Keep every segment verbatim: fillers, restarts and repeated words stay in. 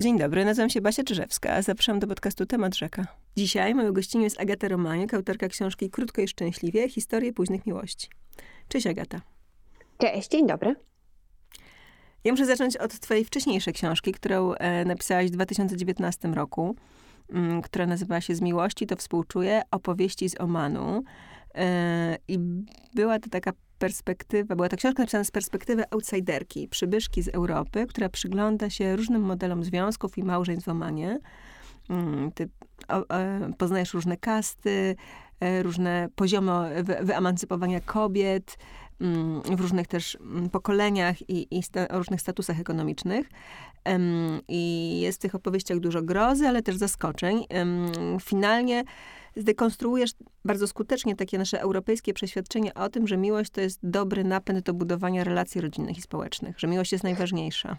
Dzień dobry, nazywam się Basia Czyżewska, a zapraszam do podcastu Temat Rzeka. Dzisiaj moją gościnią jest Agata Romaniuk, autorka książki Krótko i szczęśliwie. Historie późnych miłości. Cześć Agata. Cześć, dzień dobry. Ja muszę zacząć od twojej wcześniejszej książki, którą napisałaś w dwa tysiące dziewiętnastym roku, która nazywała się Z miłości to współczuję, opowieści z Omanu. I była to taka perspektywa, była ta książka napisana z perspektywy outsiderki, przybyszki z Europy, która przygląda się różnym modelom związków i małżeństw w Omanie. Ty poznajesz różne kasty, różne poziomy wyemancypowania kobiet, w różnych też pokoleniach i, i sta, różnych statusach ekonomicznych. I jest w tych opowieściach dużo grozy, ale też zaskoczeń. Finalnie zdekonstruujesz bardzo skutecznie takie nasze europejskie przeświadczenie o tym, że miłość to jest dobry napęd do budowania relacji rodzinnych i społecznych, że miłość jest najważniejsza.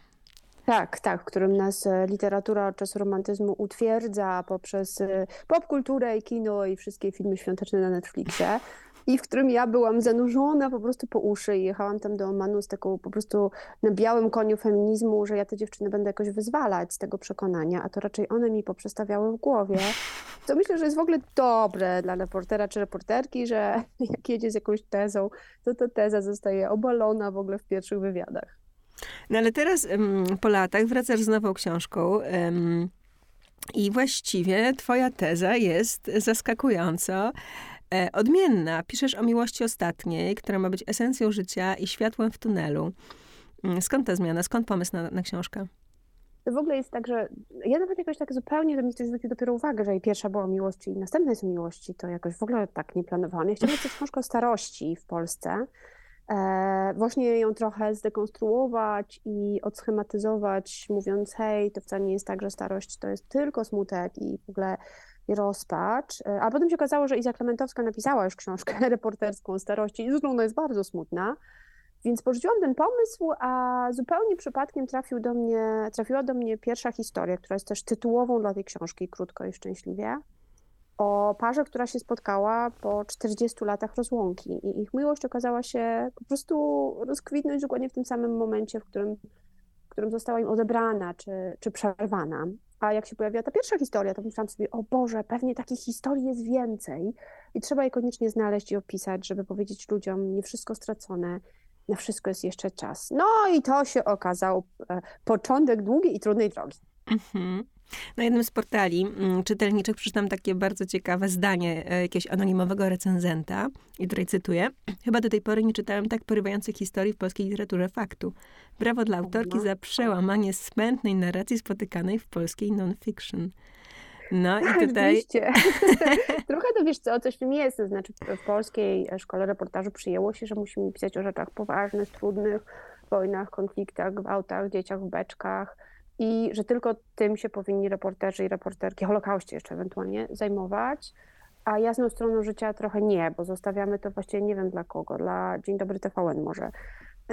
Tak, tak, w którym nas literatura od czasu romantyzmu utwierdza poprzez popkulturę i kino i wszystkie filmy świąteczne na Netflixie. I w którym ja byłam zanurzona po prostu po uszy i jechałam tam do Omanu z taką po prostu na białym koniu feminizmu, że ja te dziewczyny będę jakoś wyzwalać z tego przekonania, a to raczej one mi poprzestawiały w głowie. To myślę, że jest w ogóle dobre dla reportera czy reporterki, że jak jedzie z jakąś tezą, to ta teza zostaje obalona w ogóle w pierwszych wywiadach. No ale teraz po latach wracasz z nową książką i właściwie twoja teza jest zaskakująco odmienna. Piszesz o miłości ostatniej, która ma być esencją życia i światłem w tunelu. Skąd ta zmiana? Skąd pomysł na, na książkę? To w ogóle jest tak, że ja nawet jakoś tak zupełnie, że mi ktoś zwrócił dopiero uwagę, że i pierwsza była o miłości i następna jest o miłości. To jakoś w ogóle tak nie planowałam. Ja chciałam napisać książkę o starości w Polsce. E, właśnie ją trochę zdekonstruować i odschematyzować, mówiąc hej, to wcale nie jest tak, że starość to jest tylko smutek i w ogóle rozpacz. A potem się okazało, że Iza Klementowska napisała już książkę reporterską o starości i zresztą ona jest bardzo smutna, więc porzuciłam ten pomysł, a zupełnie przypadkiem trafił do mnie, trafiła do mnie pierwsza historia, która jest też tytułową dla tej książki Krótko i szczęśliwie, o parze, która się spotkała po czterdziestu latach rozłąki i ich miłość okazała się po prostu rozkwitnąć dokładnie w tym samym momencie, w którym, w którym została im odebrana czy, czy przerwana. A jak się pojawiła ta pierwsza historia, to myślałam sobie, o Boże, pewnie takich historii jest więcej i trzeba je koniecznie znaleźć i opisać, żeby powiedzieć ludziom, nie wszystko stracone, na wszystko jest jeszcze czas. No i to się okazał początek długiej i trudnej drogi. Mhm. Na jednym z portali czytelniczych przeczytam takie bardzo ciekawe zdanie jakiegoś anonimowego recenzenta, i tutaj cytuję. Chyba do tej pory nie czytałem tak porywających historii w polskiej literaturze faktu. Brawo dla autorki za przełamanie smętnej narracji spotykanej w polskiej non-fiction. No tak, i tutaj... Trochę to wiesz co, coś w tym jest. Znaczy w polskiej szkole reportażu przyjęło się, że musimy pisać o rzeczach poważnych, trudnych, wojnach, konfliktach, gwałtach, dzieciach w beczkach. I że tylko tym się powinni reporterzy i reporterki, Holokauście jeszcze ewentualnie, zajmować, a jasną stroną życia trochę nie, bo zostawiamy to właściwie nie wiem dla kogo, dla Dzień Dobry T V N może.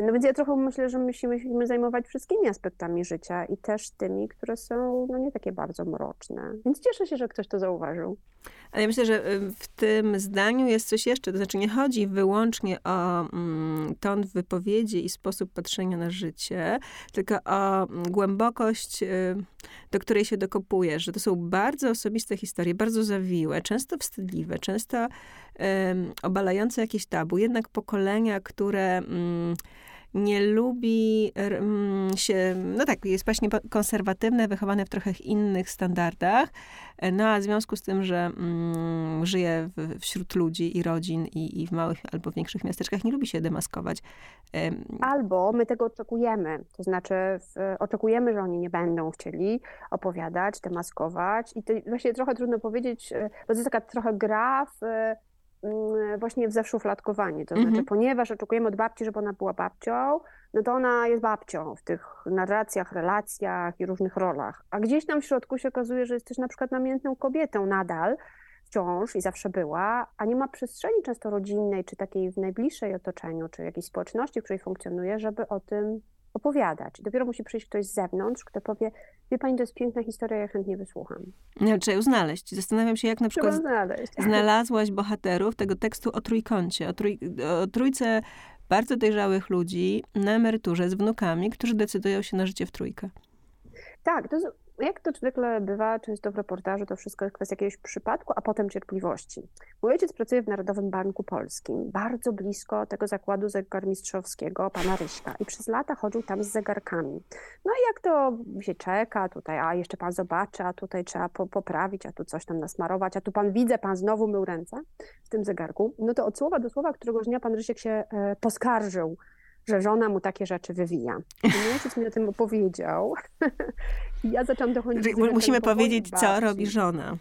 No więc ja trochę myślę, że musimy się zajmować wszystkimi aspektami życia i też tymi, które są no nie takie bardzo mroczne. Więc cieszę się, że ktoś to zauważył. Ale ja myślę, że w tym zdaniu jest coś jeszcze, to znaczy nie chodzi wyłącznie o mm, ton wypowiedzi i sposób patrzenia na życie, tylko o głębokość, do której się dokopujesz, że to są bardzo osobiste historie, bardzo zawiłe, często wstydliwe, często mm, obalające jakieś tabu, jednak pokolenia, które... Mm, nie lubi się, no tak, jest właśnie konserwatywne, wychowane w trochę innych standardach, no a w związku z tym, że mm, żyje w, wśród ludzi i rodzin i, i w małych albo w większych miasteczkach, nie lubi się demaskować. Albo my tego oczekujemy, to znaczy w, oczekujemy, że oni nie będą chcieli opowiadać, demaskować i to właśnie trochę trudno powiedzieć, bo to jest taka trochę gra w... właśnie w zaszufladkowanie, to znaczy mhm. ponieważ oczekujemy od babci, żeby ona była babcią, no to ona jest babcią w tych narracjach, relacjach i różnych rolach. A gdzieś tam w środku się okazuje, że jest też na przykład namiętną kobietą nadal, wciąż i zawsze była, a nie ma przestrzeni często rodzinnej, czy takiej w najbliższej otoczeniu, czy jakiejś społeczności, w której funkcjonuje, żeby o tym opowiadać. I dopiero musi przyjść ktoś z zewnątrz, kto powie, wie pani, to jest piękna historia, ja chętnie wysłucham. No, trzeba ją znaleźć. Zastanawiam się, jak na przykład znalazłaś bohaterów tego tekstu o trójkącie, o, trój, o trójce bardzo dojrzałych ludzi na emeryturze z wnukami, którzy decydują się na życie w trójkę. Tak, to jak to zwykle bywa, często w reportażu, to wszystko jest kwestia jakiegoś przypadku, a potem cierpliwości. Mój ojciec pracuje w Narodowym Banku Polskim, bardzo blisko tego zakładu zegarmistrzowskiego pana Ryśka i przez lata chodził tam z zegarkami. No i jak to się czeka tutaj, a jeszcze pan zobaczy, a tutaj trzeba po- poprawić, a tu coś tam nasmarować, a tu pan widzę, pan znowu mył ręce w tym zegarku. No to od słowa do słowa, któregoś dnia pan Rysiek się e, poskarżył, że żona mu takie rzeczy wywija. I mój ojciec mi o tym opowiedział. Ja zaczęłam dochodzić... Musimy powiedzieć, co babci. Robi żona.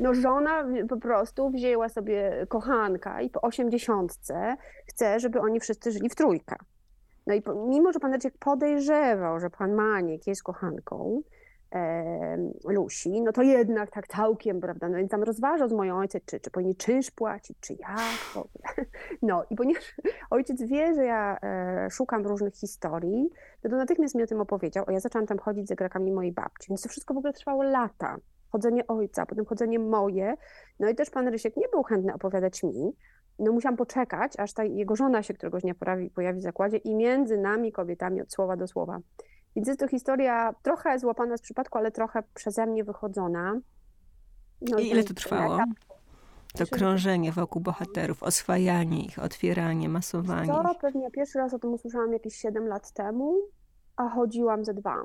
No żona po prostu wzięła sobie kochanka i po osiemdziesiątce chce, żeby oni wszyscy żyli w trójkę. No i po, mimo, że pan Rysiek podejrzewał, że pan Maniek jest kochanką e, Lusi, no to jednak tak całkiem, prawda, no więc tam rozważał z moją ojcem, czy, czy powinien czynsz płacić, czy jak. No i ponieważ ojciec wie, że ja e, szukam różnych historii, no to natychmiast mi o tym opowiedział, a ja zaczęłam tam chodzić z zegarkami mojej babci, więc to wszystko w ogóle trwało lata. Chodzenie ojca, potem chodzenie moje, no i też pan Rysiek nie był chętny opowiadać mi, no musiałam poczekać, aż ta jego żona się któregoś dnia pojawi, pojawi w zakładzie i między nami kobietami od słowa do słowa. Więc jest to historia trochę złapana z przypadku, ale trochę przeze mnie wychodzona. No I ile to trwało? To krążenie wokół bohaterów, oswajanie ich, otwieranie, masowanie. To pewnie pierwszy raz o tym usłyszałam jakieś siedem lat temu, a chodziłam ze dwa.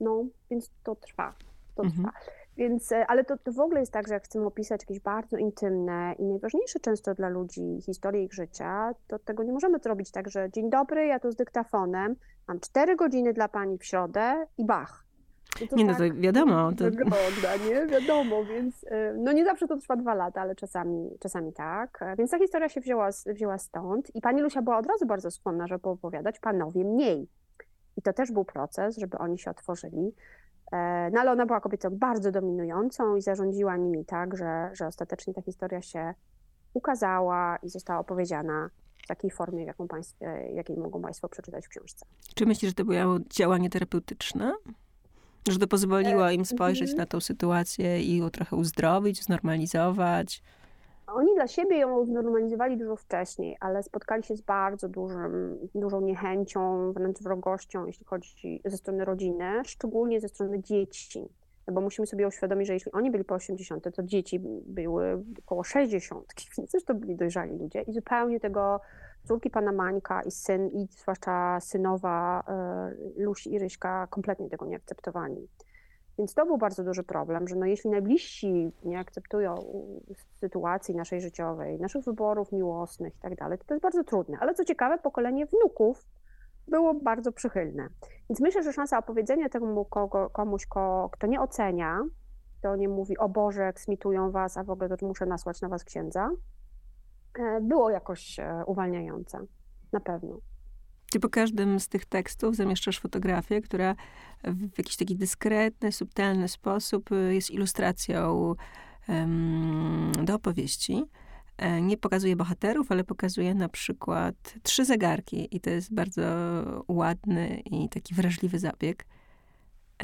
No, więc to trwa. To mhm. trwa. Więc, ale to, to w ogóle jest tak, że jak chcemy opisać jakieś bardzo intymne i najważniejsze często dla ludzi historię ich życia, to tego nie możemy zrobić tak, że dzień dobry, ja tu z dyktafonem, mam cztery godziny dla pani w środę i bach. No to nie, tak no to wiadomo. To... Wygląda, nie? Wiadomo, więc no nie zawsze to trwa dwa lata, ale czasami, czasami tak. Więc ta historia się wzięła, wzięła stąd i pani Lusia była od razu bardzo skłonna, żeby opowiadać, panowie mniej. I to też był proces, żeby oni się otworzyli. No ale ona była kobietą bardzo dominującą i zarządziła nimi tak, że, że ostatecznie ta historia się ukazała i została opowiedziana w takiej formie, jaką państw, jakiej mogą państwo przeczytać w książce. Czy myślisz, że to było działanie terapeutyczne? Że to pozwoliło im spojrzeć na tą sytuację i ją trochę uzdrowić, znormalizować? Oni dla siebie ją znormalizowali dużo wcześniej, ale spotkali się z bardzo dużym, dużą niechęcią, wręcz wrogością, jeśli chodzi ze strony rodziny, szczególnie ze strony dzieci. No bo musimy sobie uświadomić, że jeśli oni byli po osiemdziesiątce, to dzieci były około sześćdziesiątki, więc też to byli dojrzali ludzie i zupełnie tego córki pana Mańka i syn, i zwłaszcza synowa y, Lusi i Ryśka kompletnie tego nie akceptowali. Więc to był bardzo duży problem, że no jeśli najbliżsi nie akceptują sytuacji naszej życiowej, naszych wyborów miłosnych i tak dalej, to to jest bardzo trudne. Ale co ciekawe, pokolenie wnuków było bardzo przychylne. Więc myślę, że szansa opowiedzenia temu kogo, komuś, ko, kto nie ocenia, kto nie mówi, o Boże, eksmitują was, a w ogóle to muszę nasłać na was księdza, było jakoś uwalniające, na pewno. Ty po każdym z tych tekstów zamieszczasz fotografię, która w jakiś taki dyskretny, subtelny sposób jest ilustracją um, do opowieści. Nie pokazuje bohaterów, ale pokazuje na przykład trzy zegarki i to jest bardzo ładny i taki wrażliwy zabieg.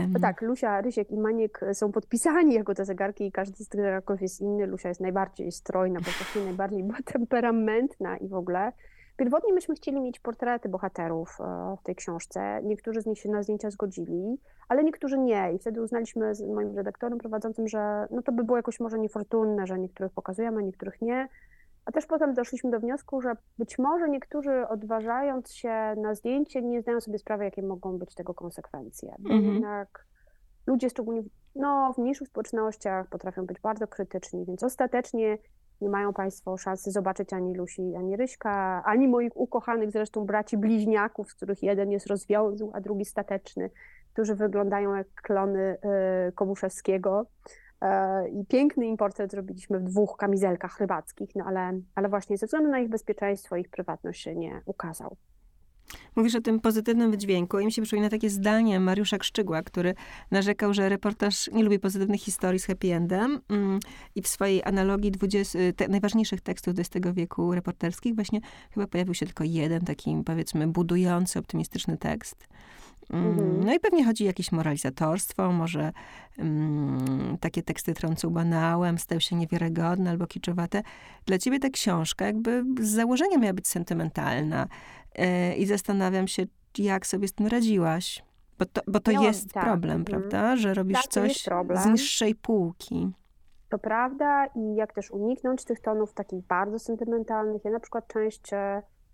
Um. Tak, Lusia, Rysiek i Maniek są podpisani jako te zegarki i każdy z tych zegarków jest inny. Lusia jest najbardziej strojna, bo właśnie najbardziej była temperamentna i w ogóle... Pierwotnie myśmy chcieli mieć portrety bohaterów w tej książce. Niektórzy z nich się na zdjęcia zgodzili, ale niektórzy nie. I wtedy uznaliśmy z moim redaktorem prowadzącym, że no to by było jakoś może niefortunne, że niektórych pokazujemy, a niektórych nie. A też potem doszliśmy do wniosku, że być może niektórzy odważając się na zdjęcie nie zdają sobie sprawy, jakie mogą być tego konsekwencje. Bo mhm. jednak ludzie szczególnie no, w mniejszych społecznościach potrafią być bardzo krytyczni, więc ostatecznie nie mają państwo szansy zobaczyć ani Lusi, ani Ryśka, ani moich ukochanych zresztą braci bliźniaków, z których jeden jest rozwiązł, a drugi stateczny, którzy wyglądają jak klony y, Kobuszewskiego. Y, I piękny im portret zrobiliśmy w dwóch kamizelkach rybackich, no ale, ale właśnie ze względu na ich bezpieczeństwo, ich prywatność się nie ukazał. Mówisz o tym pozytywnym wydźwięku i mi się przypomina takie zdanie Mariusza Szczygła, który narzekał, że reportaż nie lubi pozytywnych historii z happy endem i w swojej analogii dwudziestu te, najważniejszych tekstów dwudziestego wieku reporterskich właśnie chyba pojawił się tylko jeden taki, powiedzmy, budujący, optymistyczny tekst. Mhm. No i pewnie chodzi o jakieś moralizatorstwo, może um, takie teksty trącą banałem, stały się niewiarygodne albo kiczowate. Dla ciebie ta książka jakby z założenia miała być sentymentalna yy, i zastanawiam się, jak sobie z tym radziłaś. Bo to, bo to no, jest tak. problem, prawda? Że robisz tak, coś z niższej półki. To prawda i jak też uniknąć tych tonów takich bardzo sentymentalnych. Ja na przykład część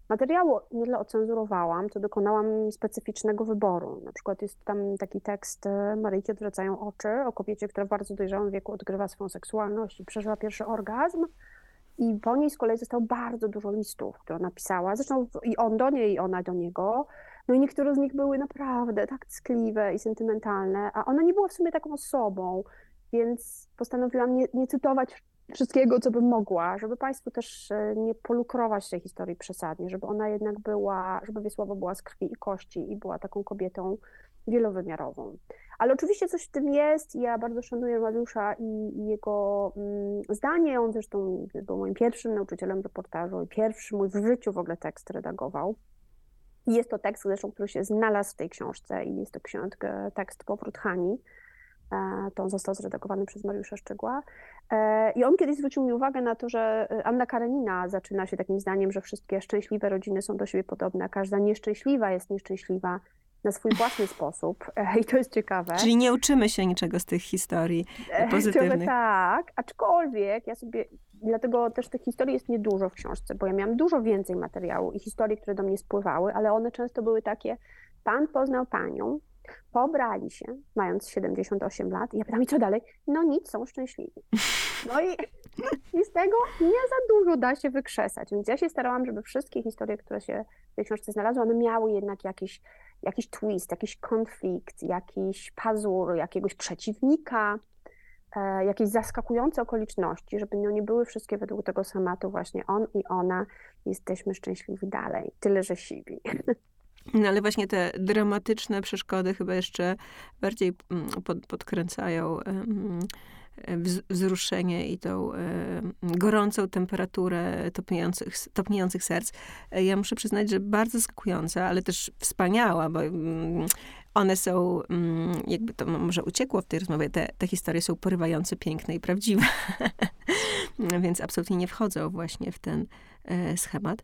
materiału nie tyle ocenzurowałam, to dokonałam specyficznego wyboru. Na przykład jest tam taki tekst Maryjki odwracają oczy o kobiecie, która w bardzo dojrzałym wieku odgrywa swoją seksualność i przeżyła pierwszy orgazm. I po niej z kolei zostało bardzo dużo listów, które napisała. Zresztą i on do niej, i ona do niego. No i niektóre z nich były naprawdę tak tkliwe i sentymentalne, a ona nie była w sumie taką osobą, więc postanowiłam nie, nie cytować wszystkiego, co bym mogła, żeby Państwu też nie polukrować tej historii przesadnie, żeby ona jednak była, żeby Wiesława była z krwi i kości i była taką kobietą wielowymiarową. Ale oczywiście coś w tym jest. Ja bardzo szanuję Mariusza i, i jego mm, zdanie. On zresztą był moim pierwszym nauczycielem reportażu i pierwszy mój w życiu w ogóle tekst redagował. I jest to tekst zresztą, który się znalazł w tej książce i jest to książka, tekst Powrót Hani. To on został zredagowany przez Mariusza Szczygła. I on kiedyś zwrócił mi uwagę na to, że Anna Karenina zaczyna się takim zdaniem, że wszystkie szczęśliwe rodziny są do siebie podobne, a każda nieszczęśliwa jest nieszczęśliwa na swój własny sposób. I to jest ciekawe. Czyli nie uczymy się niczego z tych historii pozytywnych. Tak, aczkolwiek ja sobie... Dlatego też tych historii jest niedużo w książce, bo ja miałam dużo więcej materiału i historii, które do mnie spływały, ale one często były takie, pan poznał panią, pobrali się, mając siedemdziesiąt osiem lat i ja pytam, i co dalej? No nic, są szczęśliwi. No i, i z tego nie za dużo da się wykrzesać, więc ja się starałam, żeby wszystkie historie, które się w tej książce znalazły, one miały jednak jakiś, jakiś twist, jakiś konflikt, jakiś pazur, jakiegoś przeciwnika, e, jakieś zaskakujące okoliczności, żeby no nie były wszystkie według tego schematu właśnie on i ona, jesteśmy szczęśliwi dalej, tyle że siwi. No ale właśnie te dramatyczne przeszkody chyba jeszcze bardziej pod, podkręcają wzruszenie i tą gorącą temperaturę topniejących, topniejących serc. Ja muszę przyznać, że bardzo zaskakująca, ale też wspaniała, bo one są, jakby to może uciekło w tej rozmowie, te, te historie są porywające, piękne i prawdziwe. Więc absolutnie nie wchodzą właśnie w ten schemat.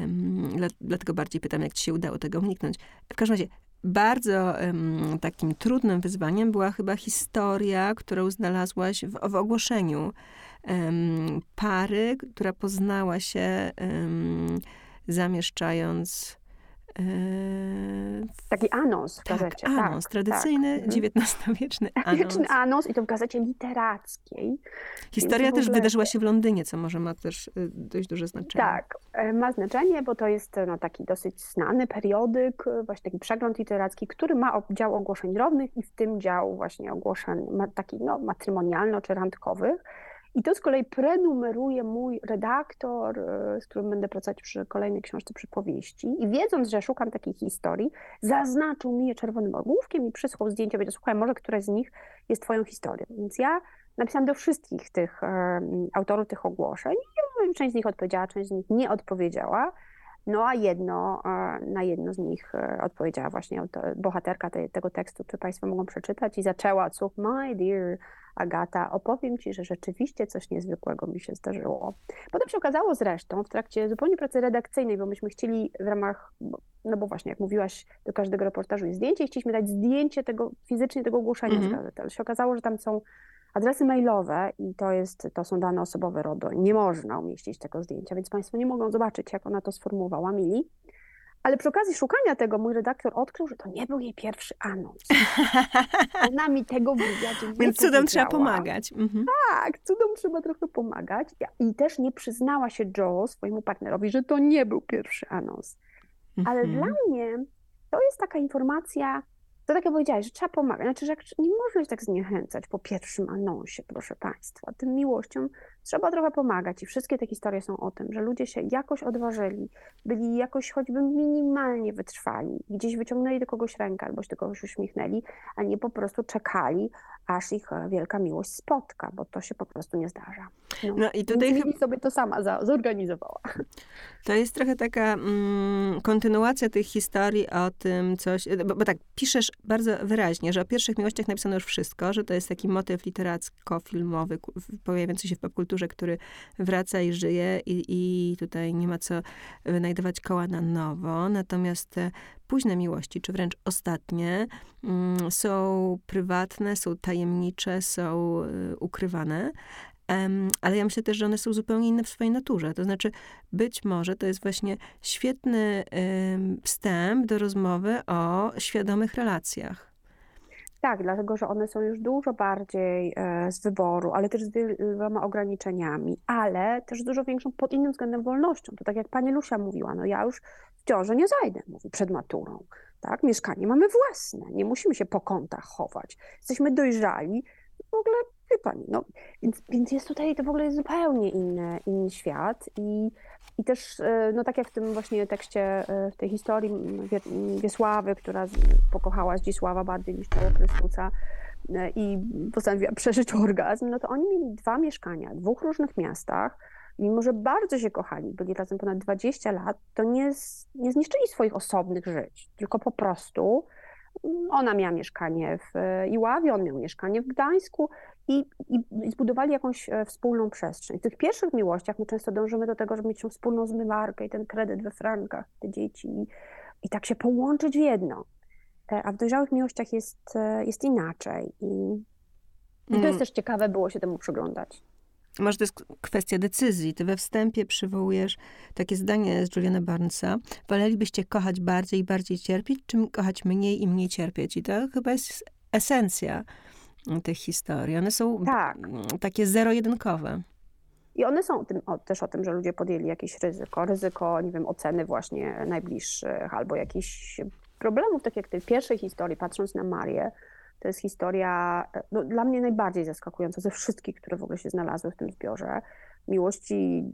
Um, dla, dlatego bardziej pytam, jak ci się udało tego uniknąć. W każdym razie, bardzo um, takim trudnym wyzwaniem była chyba historia, którą znalazłaś w, w ogłoszeniu um, pary, która poznała się um, zamieszczając Eee, Taki anons w tak, gazecie. Anons, tak, tradycyjny, tak. dziewiętnastowieczny anons. Wieczny anons i to w gazecie literackiej. Historia też ogóle... wydarzyła się w Londynie, co może ma też dość duże znaczenie. Tak, ma znaczenie, bo to jest no, taki dosyć znany periodyk, właśnie taki przegląd literacki, który ma dział ogłoszeń drobnych i w tym dział właśnie ogłoszeń taki no, matrymonialno czy randkowych. I to z kolei prenumeruje mój redaktor, z którym będę pracować przy kolejnej książce przypowieści. I wiedząc, że szukam takiej historii, zaznaczył mi je czerwonym ogłówkiem i przysłał zdjęcia. Będzie, słuchaj, może któraś z nich jest twoją historią. Więc ja napisałam do wszystkich tych um, autorów tych ogłoszeń. I część z nich odpowiedziała, część z nich nie odpowiedziała. No a jedno, na jedno z nich odpowiedziała właśnie bohaterka te, tego tekstu, czy Państwo mogą przeczytać i zaczęła od słów My dear Agata, opowiem Ci, że rzeczywiście coś niezwykłego mi się zdarzyło. Potem się okazało zresztą w trakcie zupełnie pracy redakcyjnej, bo myśmy chcieli w ramach, no bo właśnie jak mówiłaś, do każdego reportażu jest zdjęcie i chcieliśmy dać zdjęcie tego, fizycznie tego ogłoszenia mm-hmm. z gazety, ale się okazało, że tam są adresy mailowe i to, jest, to są dane osobowe RODO. Nie można umieścić tego zdjęcia, więc Państwo nie mogą zobaczyć, jak ona to sformułowała, mili. Ale przy okazji szukania tego mój redaktor odkrył, że to nie był jej pierwszy anons. Ona mi tego w wywiadzie nie Więc cudem trzeba pomagać. Mhm. Tak, cudem trzeba trochę pomagać. I też nie przyznała się Joe swojemu partnerowi, że to nie był pierwszy anons. Ale mhm. dla mnie to jest taka informacja, to tak jak powiedziałaś, że trzeba pomagać. Znaczy, że nie można się tak zniechęcać po pierwszym anonsie, proszę Państwa. Tym miłościom trzeba trochę pomagać i wszystkie te historie są o tym, że ludzie się jakoś odważyli, byli jakoś choćby minimalnie wytrwali, gdzieś wyciągnęli do kogoś rękę albo się do kogoś uśmiechnęli, a nie po prostu czekali, aż ich wielka miłość spotka, bo to się po prostu nie zdarza. No, no i tutaj chyba sobie to sama za, zorganizowała. To jest trochę taka mm, kontynuacja tych historii o tym coś, bo, bo tak, piszesz bardzo wyraźnie, że o pierwszych miłościach napisano już wszystko, że to jest taki motyw literacko-filmowy, pojawiający się w popkulturze, który wraca i żyje i, i tutaj nie ma co wynajdować koła na nowo. Natomiast te późne miłości, czy wręcz ostatnie, mm, są prywatne, są tajemnicze, są y, ukrywane. Um, ale ja myślę też, że one są zupełnie inne w swojej naturze. To znaczy, być może to jest właśnie świetny y, wstęp do rozmowy o świadomych relacjach. Tak, dlatego, że one są już dużo bardziej e, z wyboru, ale też z wieloma ograniczeniami, ale też z dużo większą pod innym względem wolnością. To tak jak pani Lusia mówiła, no ja już w ciąży nie zajdę, mówi, przed maturą. Tak? Mieszkanie mamy własne, nie musimy się po kątach chować. Jesteśmy dojrzali, w ogóle wie pani, no, więc, więc jest tutaj, to w ogóle jest zupełnie inny, inny świat i, i też, no tak jak w tym właśnie tekście, w tej historii Wie, Wiesławy, która pokochała Zdzisława bardziej niż tego Chrystusa i postanowiła przeżyć orgazm, no to oni mieli dwa mieszkania w dwóch różnych miastach, mimo że bardzo się kochali, byli razem ponad dwadzieścia lat, to nie, nie zniszczyli swoich osobnych żyć, tylko po prostu ona miała mieszkanie w Iławie, on miał mieszkanie w Gdańsku i, i, i zbudowali jakąś wspólną przestrzeń. W tych pierwszych miłościach my często dążymy do tego, żeby mieć tą wspólną zmywarkę i ten kredyt we frankach, te dzieci i, i tak się połączyć w jedno. A w dojrzałych miłościach jest, jest inaczej i, i to jest też ciekawe, było się temu przyglądać. Może to jest kwestia decyzji. Ty we wstępie przywołujesz takie zdanie z Juliana Barnesa. Wolelibyście kochać bardziej i bardziej cierpieć, czy kochać mniej i mniej cierpieć? I to chyba jest esencja tych historii. One są tak. takie zero-jedynkowe. I one są o tym, o, też o tym, że ludzie podjęli jakieś ryzyko. Ryzyko, nie wiem, oceny właśnie najbliższych albo jakichś problemów, tak jak w tej pierwszej historii, patrząc na Marię. To jest historia, no, dla mnie najbardziej zaskakująca ze wszystkich, które w ogóle się znalazły w tym zbiorze. Miłości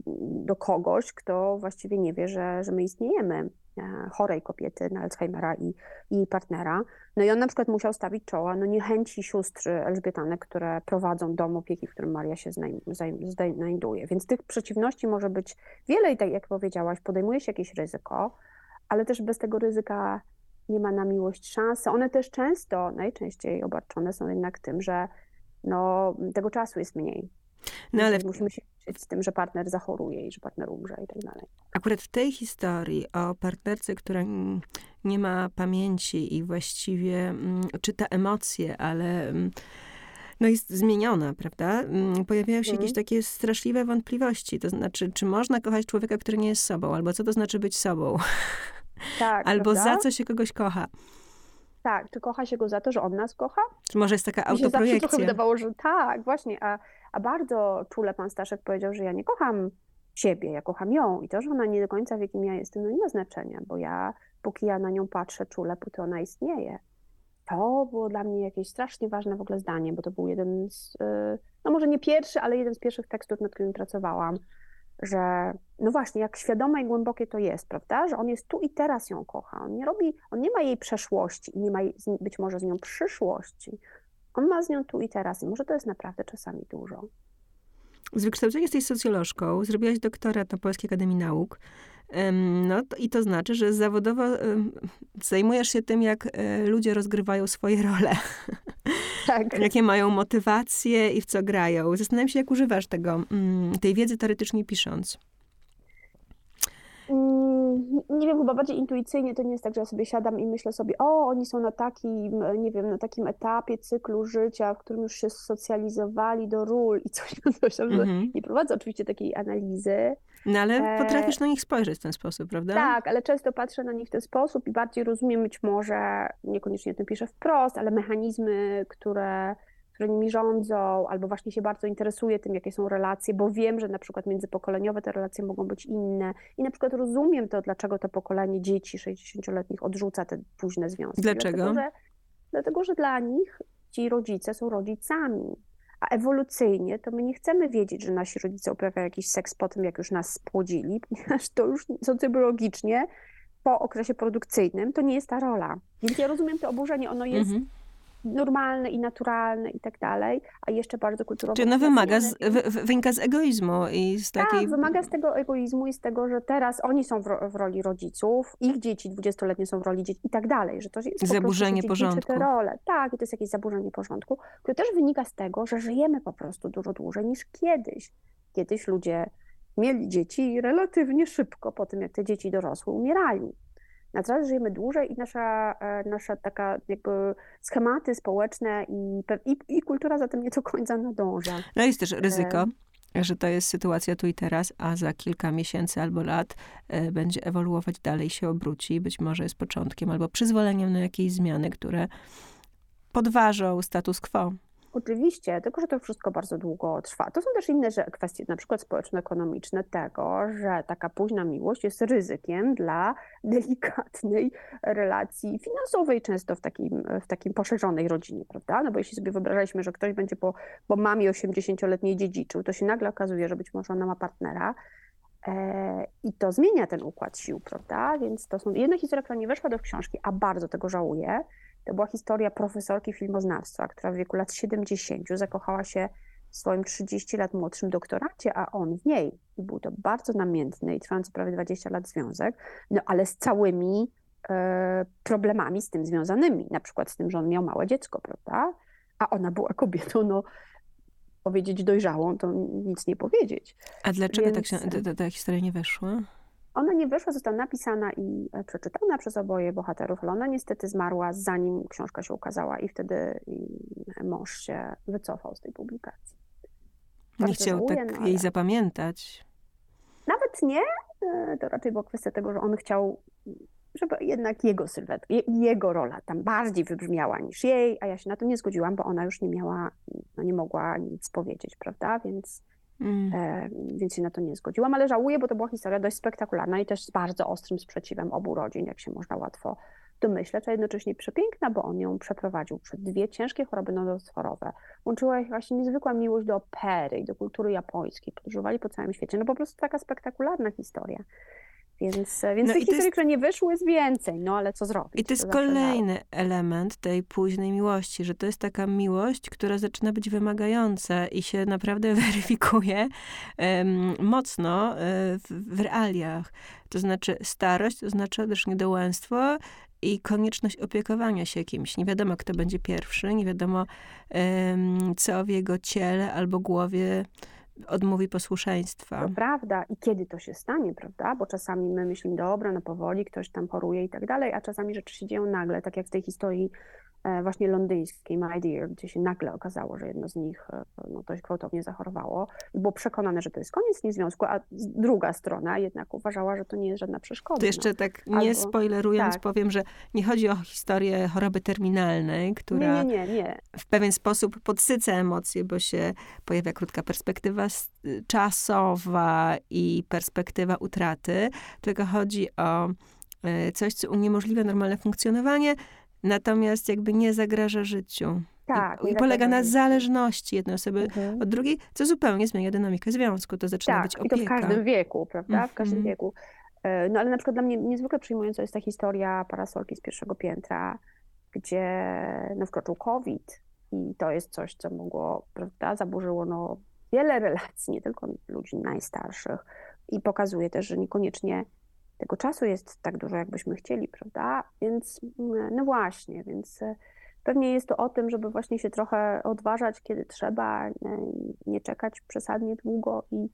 do kogoś, kto właściwie nie wie, że, że my istniejemy. Chorej kobiety na Alzheimera i, i jej partnera. No i on na przykład musiał stawić czoła no, niechęci sióstr elżbietanek, które prowadzą dom opieki, w którym Maria się znajduje. Więc tych przeciwności może być wiele i tak jak powiedziałaś, podejmuje się jakieś ryzyko, ale też bez tego ryzyka nie ma na miłość szansy. One też często, najczęściej obarczone są jednak tym, że no, tego czasu jest mniej. No ale musimy się liczyć z tym, że partner zachoruje i że partner umrze i tak dalej. Akurat w tej historii o partnerce, która nie ma pamięci i właściwie czyta emocje, ale no jest zmieniona, prawda? Pojawiają się mm. jakieś takie straszliwe wątpliwości. To znaczy, czy można kochać człowieka, który nie jest sobą? Albo co to znaczy być sobą? Tak, albo prawda? Za co się kogoś kocha. Tak, czy kocha się go za to, że on nas kocha? Czy może jest taka autoprojekcja? Mi się zawsze trochę wydawało, że tak, właśnie. A, a bardzo czule pan Staszek powiedział, że ja nie kocham siebie, ja kocham ją. I to, że ona nie do końca wie, kim ja jestem, no nie ma znaczenia, bo ja, póki ja na nią patrzę czule, póki ona istnieje. To było dla mnie jakieś strasznie ważne w ogóle zdanie, bo to był jeden z, no może nie pierwszy, ale jeden z pierwszych tekstów, nad którym pracowałam. Że no właśnie, jak świadome i głębokie to jest, prawda, że on jest tu i teraz ją kocha, on nie robi, on nie ma jej przeszłości i nie ma jej, być może z nią przyszłości, on ma z nią tu i teraz i może to jest naprawdę czasami dużo. Z wykształcenia jesteś socjolożką, zrobiłaś doktorat na Polskiej Akademii Nauk, no to, i to znaczy, że zawodowo zajmujesz się tym, jak ludzie rozgrywają swoje role. Tak. Jakie mają motywacje i w co grają. Zastanawiam się, jak używasz tego, tej wiedzy teoretycznie pisząc. Nie wiem, chyba bardziej intuicyjnie, to nie jest tak, że ja sobie siadam i myślę sobie, o, oni są na takim, nie wiem, na takim etapie cyklu życia, w którym już się socjalizowali do ról i coś tam, coś tam. Mm-hmm. Nie prowadzę oczywiście takiej analizy. No ale e... potrafisz na nich spojrzeć w ten sposób, prawda? Tak, ale często patrzę na nich w ten sposób i bardziej rozumiem być może, niekoniecznie o tym piszę wprost, ale mechanizmy, które... które nimi rządzą, albo właśnie się bardzo interesuję tym, jakie są relacje, bo wiem, że na przykład międzypokoleniowe te relacje mogą być inne i na przykład rozumiem to, dlaczego to pokolenie dzieci sześćdziesięcioletnich odrzuca te późne związki. Dlaczego? Dlatego, że, dlatego, że dla nich ci rodzice są rodzicami, A ewolucyjnie to my nie chcemy wiedzieć, że nasi rodzice uprawiają jakiś seks po tym, jak już nas spłodzili, ponieważ to już socjologicznie po okresie produkcyjnym to nie jest ta rola. Więc ja rozumiem to oburzenie, ono jest mhm. normalne i naturalne i tak dalej, a jeszcze bardzo kulturowe. Czyli ono wymaga z, w, wynika z egoizmu i z takiej... Tak, wymaga z tego egoizmu i z tego, że teraz oni są w, ro, w roli rodziców, ich dzieci dwudziestoletnie są w roli dzieci i tak dalej, że to jest zaburzenie po prostu, że porządku. Te role. Tak, i to jest jakieś zaburzenie porządku, które też wynika z tego, że żyjemy po prostu dużo dłużej niż kiedyś. Kiedyś ludzie mieli dzieci i relatywnie szybko po tym, jak te dzieci dorosły, umierali. A teraz żyjemy dłużej i nasza, nasza taka jakby schematy społeczne i, i, i kultura za tym nie do końca nadąża. No jest też ryzyko, że to jest sytuacja tu i teraz, a za kilka miesięcy albo lat będzie ewoluować dalej, się obróci. Być może jest początkiem albo przyzwoleniem na jakieś zmiany, które podważą status quo. Oczywiście, tylko że to wszystko bardzo długo trwa. To są też inne kwestie, na przykład społeczno-ekonomiczne, tego, że taka późna miłość jest ryzykiem dla delikatnej relacji finansowej, często w, takim, w takim poszerzonej rodzinie, prawda? No bo jeśli sobie wyobrażaliśmy, że ktoś będzie po, po mamie osiemdziesięcioletniej dziedziczył, to się nagle okazuje, że być może ona ma partnera e, i to zmienia ten układ sił, prawda? Więc to są jedna historia, która nie weszła do książki, a bardzo tego żałuję. To była historia profesorki filmoznawstwa, która w wieku lat siedemdziesięciu zakochała się w swoim trzydzieści lat młodszym doktoracie, a on w niej. I był to bardzo namiętny i trwający prawie dwadzieścia lat związek, no ale z całymi e, problemami z tym związanymi. Na przykład z tym, że on miał małe dziecko, prawda? A ona była kobietą, no powiedzieć dojrzałą, to nic nie powiedzieć. A dlaczego Więc... tak się, ta, ta historia nie weszła? Ona nie wyszła, została napisana i przeczytana przez oboje bohaterów, ale ona niestety zmarła, zanim książka się ukazała i wtedy mąż się wycofał z tej publikacji. Bardzo nie chciał żałuję, tak no, jej ale... zapamiętać. Nawet nie, to raczej była kwestia tego, że on chciał, żeby jednak jego sylwet, jego rola tam bardziej wybrzmiała niż jej, a ja się na to nie zgodziłam, bo ona już nie miała, no nie mogła nic powiedzieć, prawda, więc... Mm. E, więc się na to nie zgodziłam, ale żałuję, bo to była historia dość spektakularna i też z bardzo ostrym sprzeciwem obu rodzin, jak się można łatwo domyśleć, a jednocześnie przepiękna, bo on ją przeprowadził przez dwie ciężkie choroby nowotworowe. Łączyła ich właśnie niezwykła miłość do opery i do kultury japońskiej, podróżowali po całym świecie, no po prostu taka spektakularna historia. Więc, więc no tych historii, jest... które nie wyszły, jest więcej, no ale co zrobić? I to jest to kolejny dało. element tej późnej miłości, że to jest taka miłość, która zaczyna być wymagająca i się naprawdę weryfikuje um, mocno w, w realiach. To znaczy starość, to znaczy też niedołęstwo i konieczność opiekowania się kimś. Nie wiadomo, kto będzie pierwszy, nie wiadomo, um, co w jego ciele albo głowie odmówi posłuszeństwa. To prawda. I kiedy to się stanie, prawda? Bo czasami my myślimy, dobra, no powoli, ktoś tam choruje i tak dalej, a czasami rzeczy się dzieją nagle, tak jak w tej historii właśnie londyńskiej, My Dear, gdzie się nagle okazało, że jedno z nich no, dość gwałtownie zachorowało. Było przekonane, że to jest koniec nie związku, a druga strona jednak uważała, że to nie jest żadna przeszkoda. To jeszcze no. tak nie Albo... spoilerując, tak. powiem, że nie chodzi o historię choroby terminalnej, która nie, nie, nie, nie. w pewien sposób podsyca emocje, bo się pojawia krótka perspektywa czasowa i perspektywa utraty. Tylko chodzi o coś, co uniemożliwia normalne funkcjonowanie, natomiast jakby nie zagraża życiu. Tak. I, i polega na zależności jednej osoby mhm. od drugiej, co zupełnie zmienia dynamikę związku. To zaczyna tak, być opieka. Tak, i to w każdym wieku, prawda? W każdym mhm. wieku. No ale na przykład dla mnie niezwykle przyjmująca jest ta historia parasolki z pierwszego piętra, gdzie no, wkroczył COVID i to jest coś, co mogło, prawda, zaburzyło no, wiele relacji, nie tylko ludzi najstarszych. I pokazuje też, że niekoniecznie tego czasu jest tak dużo, jakbyśmy chcieli, prawda? Więc, no właśnie, więc pewnie jest to o tym, żeby właśnie się trochę odważać, kiedy trzeba, nie czekać przesadnie długo i...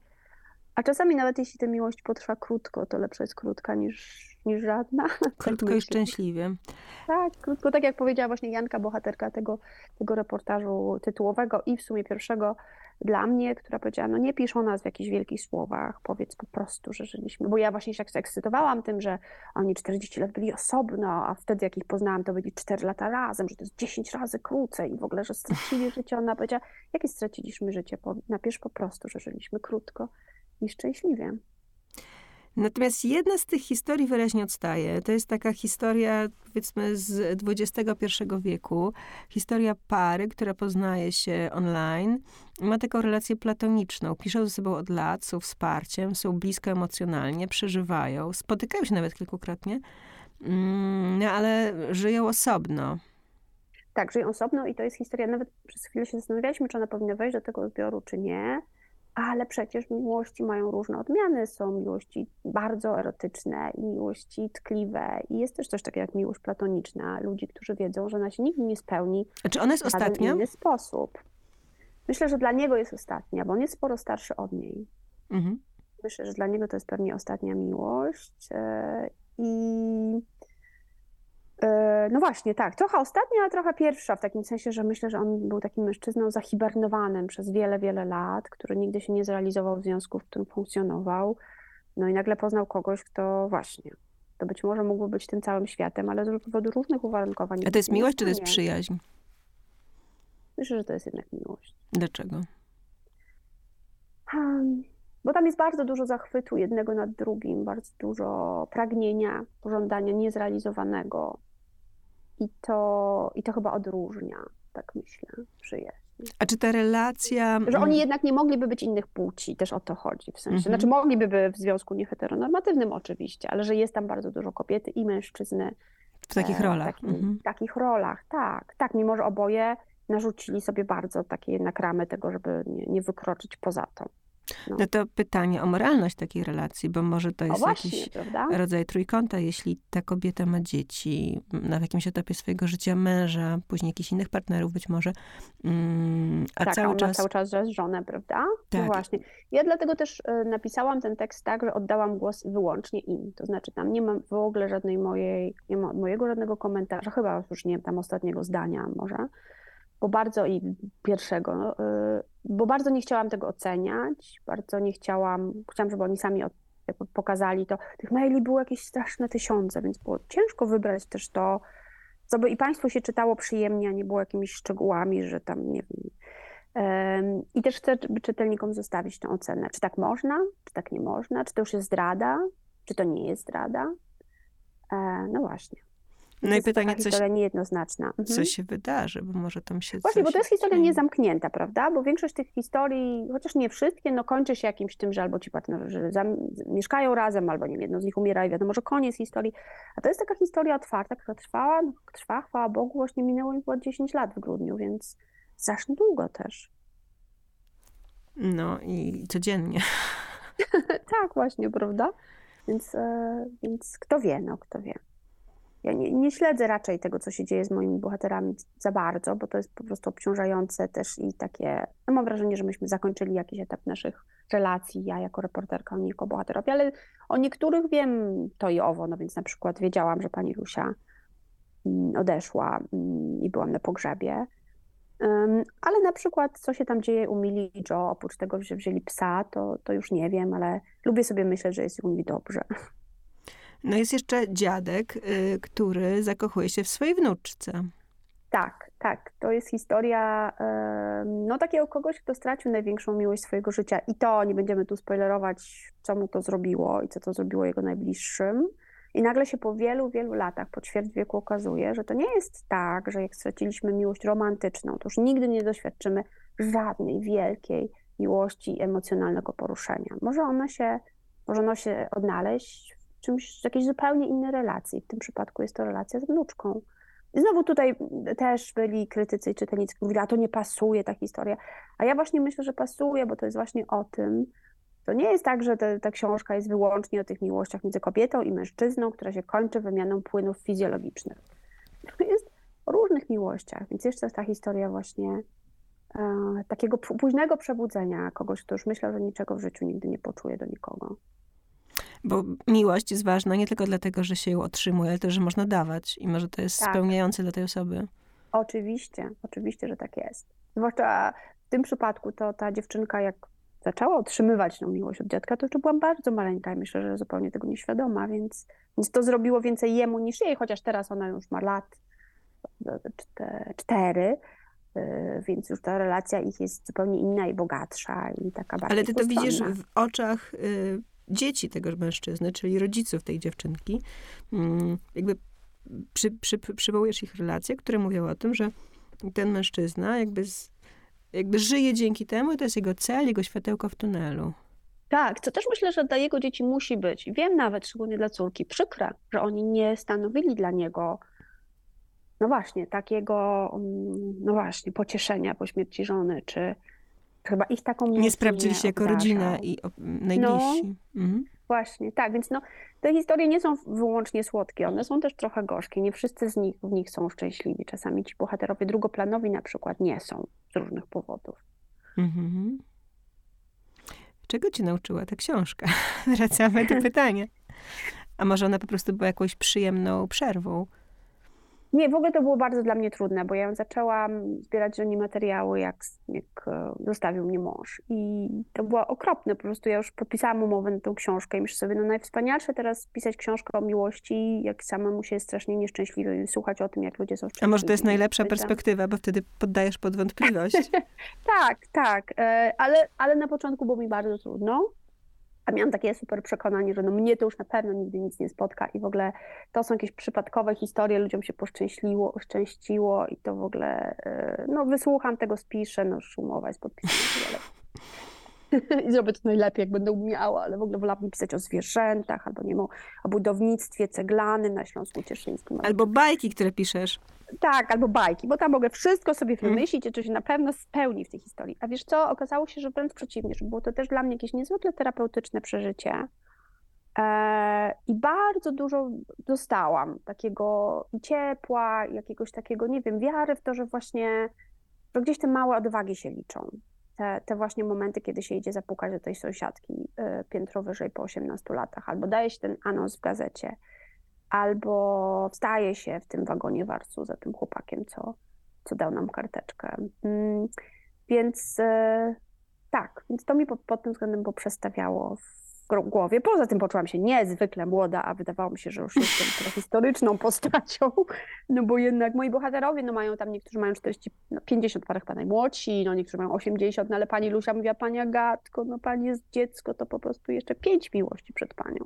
A czasami nawet jeśli ta miłość potrwa krótko, to lepsza jest krótka niż, niż żadna. Krótko tak i szczęśliwie. Tak, krótko, tak jak powiedziała właśnie Janka, bohaterka tego, tego reportażu tytułowego i w sumie pierwszego dla mnie, która powiedziała, no nie pisz o nas w jakichś wielkich słowach, powiedz po prostu, że żyliśmy. Bo ja właśnie się ekscytowałam tym, że oni czterdzieści lat byli osobno, a wtedy jak ich poznałam, to byli cztery lata razem, że to jest dziesięć razy krócej i w ogóle, że stracili życie. Ona powiedziała, jakie straciliśmy życie? Napisz po prostu, że żyliśmy krótko i szczęśliwie. Natomiast jedna z tych historii wyraźnie odstaje. To jest taka historia, powiedzmy, z dwudziestego pierwszego wieku. Historia pary, która poznaje się online. Ma taką relację platoniczną. Piszą ze sobą od lat, są wsparciem, są blisko emocjonalnie, przeżywają. Spotykają się nawet kilkukrotnie, mm, ale żyją osobno. Tak, żyją osobno i to jest historia, nawet przez chwilę się zastanawialiśmy, czy ona powinna wejść do tego zbioru, czy nie. Ale przecież miłości mają różne odmiany. Są miłości bardzo erotyczne i miłości tkliwe. I jest też coś takiego jak miłość platoniczna. Ludzi, którzy wiedzą, że ona się nigdy nie spełni. A czy ona jest ostatnia? W inny sposób. Myślę, że dla niego jest ostatnia, bo on jest sporo starszy od niej. Mhm. Myślę, że dla niego to jest pewnie ostatnia miłość. I... No właśnie, tak. Trochę ostatnia, a trochę pierwsza, w takim sensie, że myślę, że on był takim mężczyzną zahibernowanym przez wiele, wiele lat, który nigdy się nie zrealizował w związku, w którym funkcjonował. No i nagle poznał kogoś, kto właśnie, to być może mógłby być tym całym światem, ale z powodu różnych uwarunkowań. A to jest miłość, czy to jest przyjaźń? Myślę, że to jest jednak miłość. Dlaczego? Hmm. Bo tam jest bardzo dużo zachwytu jednego nad drugim, bardzo dużo pragnienia, żądania niezrealizowanego. I to, i to chyba odróżnia, tak myślę, przyjaźń. A czy ta relacja... Że oni jednak nie mogliby być innych płci, też o to chodzi w sensie. Mhm. Znaczy mogliby w związku nieheteronormatywnym oczywiście, ale że jest tam bardzo dużo kobiety i mężczyzny. W takich e, rolach. Taki, mhm. W takich rolach, tak. Tak, mimo że oboje narzucili sobie bardzo takie jednak ramy tego, żeby nie, nie wykroczyć poza to. No. no to pytanie o moralność takiej relacji, bo może to jest właśnie, jakiś prawda? rodzaj trójkąta, jeśli ta kobieta ma dzieci na jakimś etapie swojego życia, męża, później jakichś innych partnerów być może, mm, a tak, cały, czas... cały czas żonę, prawda? Tak. No właśnie. Ja dlatego też napisałam ten tekst tak, że oddałam głos wyłącznie im, to znaczy tam nie mam w ogóle żadnej mojej, nie ma mojego żadnego komentarza, chyba już nie wiem, tam ostatniego zdania może, bo bardzo i pierwszego, no, bo bardzo nie chciałam tego oceniać, bardzo nie chciałam, chciałam, żeby oni sami pokazali to. Tych maili było jakieś straszne tysiące, więc było ciężko wybrać też to, co by i Państwu się czytało przyjemnie, a nie było jakimiś szczegółami, że tam nie wiem. I też chcę czytelnikom zostawić tę ocenę. Czy tak można, czy tak nie można, czy to już jest zdrada, czy to nie jest zdrada. No właśnie. No i pytanie, co się, niejednoznaczna. Mhm. co się wydarzy, bo może tam się... Właśnie, bo to jest historia niezamknięta, prawda? Bo większość tych historii, chociaż nie wszystkie, no kończy się jakimś tym, że albo ci partnerzy mieszkają razem, albo nie wiem, jedno z nich umiera i wiadomo, że koniec historii. A to jest taka historia otwarta, która trwała, no, trwa, chwała Bogu, właśnie minęło już dziesięć lat w grudniu, więc strasznie długo też. No i codziennie. Tak, właśnie, prawda? Więc, e, więc kto wie, no kto wie. Ja nie, nie śledzę raczej tego, co się dzieje z moimi bohaterami za bardzo, bo to jest po prostu obciążające też i takie... No mam wrażenie, że myśmy zakończyli jakiś etap naszych relacji, ja jako reporterka, oni jako bohaterowie, ale o niektórych wiem to i owo, no więc na przykład wiedziałam, że pani Rusia odeszła i byłam na pogrzebie, ale na przykład co się tam dzieje u Mili i Joe, oprócz tego, że wzięli psa, to, to już nie wiem, ale lubię sobie myśleć, że jest u nich dobrze. No jest jeszcze dziadek, który zakochuje się w swojej wnuczce. Tak, tak. To jest historia no takiego kogoś, kto stracił największą miłość swojego życia. I to, nie będziemy tu spoilerować, co mu to zrobiło i co to zrobiło jego najbliższym. I nagle się po wielu, wielu latach, po ćwierć wieku okazuje, że to nie jest tak, że jak straciliśmy miłość romantyczną, to już nigdy nie doświadczymy żadnej wielkiej miłości emocjonalnego poruszenia. Może ono się, może ono się odnaleźć czymś, jakiejś zupełnie innej relacji. W tym przypadku jest to relacja z wnuczką. I znowu tutaj też byli krytycy i czytelnicy, którzy mówili, a to nie pasuje ta historia. A ja właśnie myślę, że pasuje, bo to jest właśnie o tym. To nie jest tak, że te, ta książka jest wyłącznie o tych miłościach między kobietą i mężczyzną, która się kończy wymianą płynów fizjologicznych. To jest o różnych miłościach, więc jeszcze jest ta historia właśnie e, takiego późnego przebudzenia kogoś, kto już myślał, że niczego w życiu nigdy nie poczuje do nikogo. Bo miłość jest ważna nie tylko dlatego, że się ją otrzymuje, ale też, że można dawać i może to jest tak spełniające dla tej osoby. Oczywiście, oczywiście, że tak jest. Zwłaszcza w tym przypadku to ta dziewczynka, jak zaczęła otrzymywać tą miłość od dziadka, to jeszcze byłam bardzo maleńka i myślę, że zupełnie tego nieświadoma, więc, więc to zrobiło więcej jemu niż jej, chociaż teraz ona już ma lat cztery, więc już ta relacja ich jest zupełnie inna i bogatsza i taka bardziej. Ale ty to widzisz w oczach... Y- dzieci tegoż mężczyzny, czyli rodziców tej dziewczynki, jakby przy, przy, przywołujesz ich relacje, które mówią o tym, że ten mężczyzna jakby, z, jakby żyje dzięki temu i to jest jego cel, jego światełko w tunelu. Tak, co też myślę, że dla jego dzieci musi być. Wiem nawet, szczególnie dla córki, przykre, że oni nie stanowili dla niego, no właśnie, takiego, no właśnie, pocieszenia po śmierci żony, czy chyba ich taką nie Nie sprawdzili się jako rodzina i najbliżsi. No, mhm. Właśnie, tak, więc no, te historie nie są wyłącznie słodkie, one są też trochę gorzkie. Nie wszyscy z nich, w nich są szczęśliwi. Czasami ci bohaterowie drugoplanowi na przykład nie są z różnych powodów. Mhm. Czego cię nauczyła ta książka? Wracamy do pytania. A może ona po prostu była jakąś przyjemną przerwą? Nie, w ogóle to było bardzo dla mnie trudne, bo ja ją zaczęłam zbierać do niej materiały, jak, jak zostawił mnie mąż. I to było okropne, po prostu ja już podpisałam umowę na tą książkę i myślę sobie, no najwspanialsze teraz pisać książkę o miłości, jak samemu się jest strasznie nieszczęśliwy i słuchać o tym, jak ludzie są szczęśliwi. A może to jest najlepsza perspektywa, bo wtedy poddajesz pod wątpliwość. tak, tak, ale, ale na początku było mi bardzo trudno. A miałam takie super przekonanie, że no mnie to już na pewno nigdy nic nie spotka i w ogóle to są jakieś przypadkowe historie, ludziom się poszczęśliło, uszczęściło i to w ogóle, no wysłucham tego, spiszę, no umowa jest podpisana ale... i zrobię to najlepiej, jak będę umiała, ale w ogóle wolałabym pisać o zwierzętach, albo nie wiem, o budownictwie ceglanym na Śląsku Cieszyńskim. Albo bajki, które piszesz. Tak, albo bajki, bo tam mogę wszystko sobie wymyślić, mm. i to się na pewno spełni w tej historii. A wiesz co, okazało się, że wręcz przeciwnie, że było to też dla mnie jakieś niezwykle terapeutyczne przeżycie. Eee, I bardzo dużo dostałam takiego ciepła, jakiegoś takiego, nie wiem, wiary w to, że właśnie, że gdzieś te małe odwagi się liczą. Te, te właśnie momenty, kiedy się idzie zapukać do tej sąsiadki e, piętro wyżej po osiemnastu latach, albo daje się ten anons w gazecie. Albo wstaje się w tym wagonie warcu za tym chłopakiem, co, co dał nam karteczkę. Mm, więc yy, tak, więc to mi pod, pod tym względem poprzestawiało w głowie. Poza tym poczułam się niezwykle młoda, a wydawało mi się, że już jestem prehistoryczną postacią, no bo jednak moi bohaterowie, no mają tam, niektórzy mają czterdzieści, no pięćdziesiąt parę chyba najmłodsi, no niektórzy mają osiemdziesiąt, no ale pani Lucia mówiła, pani Agatko, no pani jest dziecko, to po prostu jeszcze pięć miłości przed panią.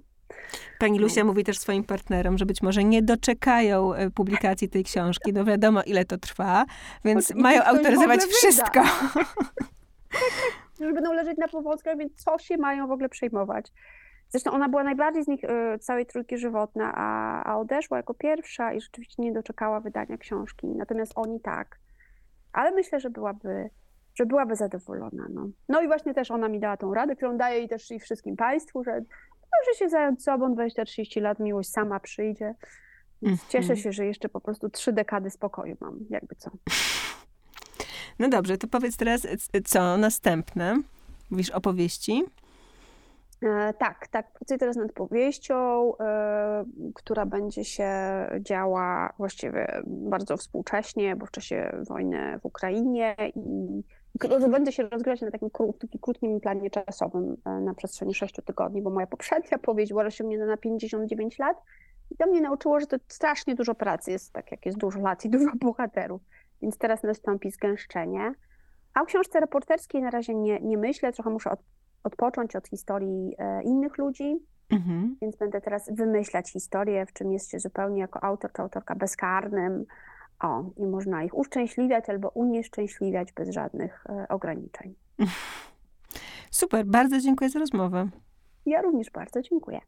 Pani Lucia mówi też swoim partnerom, że być może nie doczekają publikacji tej książki. No wiadomo, ile to trwa, więc Oczy, mają autoryzować wszystko. Już będą leżeć na Powązkach, więc co się mają w ogóle przejmować? Zresztą ona była najbardziej z nich całej trójki żywotna, a, a odeszła jako pierwsza i rzeczywiście nie doczekała wydania książki. Natomiast oni tak. Ale myślę, że byłaby... że byłaby zadowolona. No. no i właśnie też ona mi dała tą radę, którą daje i też i wszystkim państwu, że może się zająć sobą, dwadzieścia trzydzieści lat miłość sama przyjdzie. Więc mm-hmm. cieszę się, że jeszcze po prostu trzy dekady spokoju mam, jakby co. No dobrze, to powiedz teraz, co następne? Mówisz o powieści? E, tak, tak. Pracuję teraz nad powieścią, e, która będzie się działa właściwie bardzo współcześnie, bo w czasie wojny w Ukrainie i będę się rozgrywać na takim krótkim planie czasowym na przestrzeni sześciu tygodni, bo moja poprzednia powieść była rozciągnięta na pięćdziesiąt dziewięć lat i to mnie nauczyło, że to strasznie dużo pracy jest, tak jak jest dużo lat i dużo bohaterów, więc teraz nastąpi zgęszczenie. A o książce reporterskiej na razie nie, nie myślę, trochę muszę od, odpocząć od historii innych ludzi, mhm. więc będę teraz wymyślać historię, w czym jest się zupełnie jako autor czy autorka bezkarnym. O, i można ich uszczęśliwiać albo unieszczęśliwiać bez żadnych e, ograniczeń. Super, bardzo dziękuję za rozmowę. Ja również bardzo dziękuję.